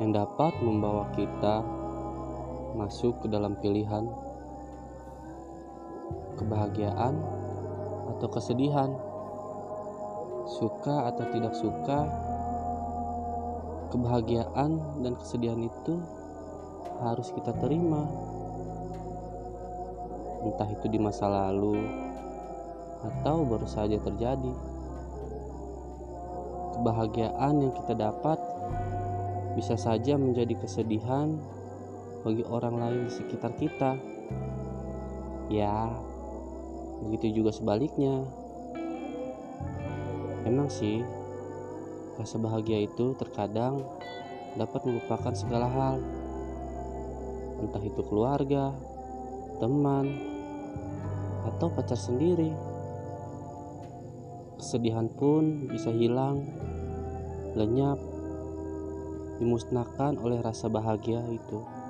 yang dapat membawa kita masuk ke dalam pilihan kebahagiaan atau kesedihan, suka atau tidak suka. Kebahagiaan dan kesedihan itu harus kita terima, entah itu di masa lalu atau baru saja terjadi. Kebahagiaan yang kita dapat bisa saja menjadi kesedihan bagi orang lain di sekitar kita. Ya, begitu juga sebaliknya. Emang sih, rasa bahagia itu terkadang dapat melupakan segala hal, entah itu keluarga, teman, atau pacar sendiri. Kesedihan pun bisa hilang, lenyap, dimusnahkan oleh rasa bahagia itu.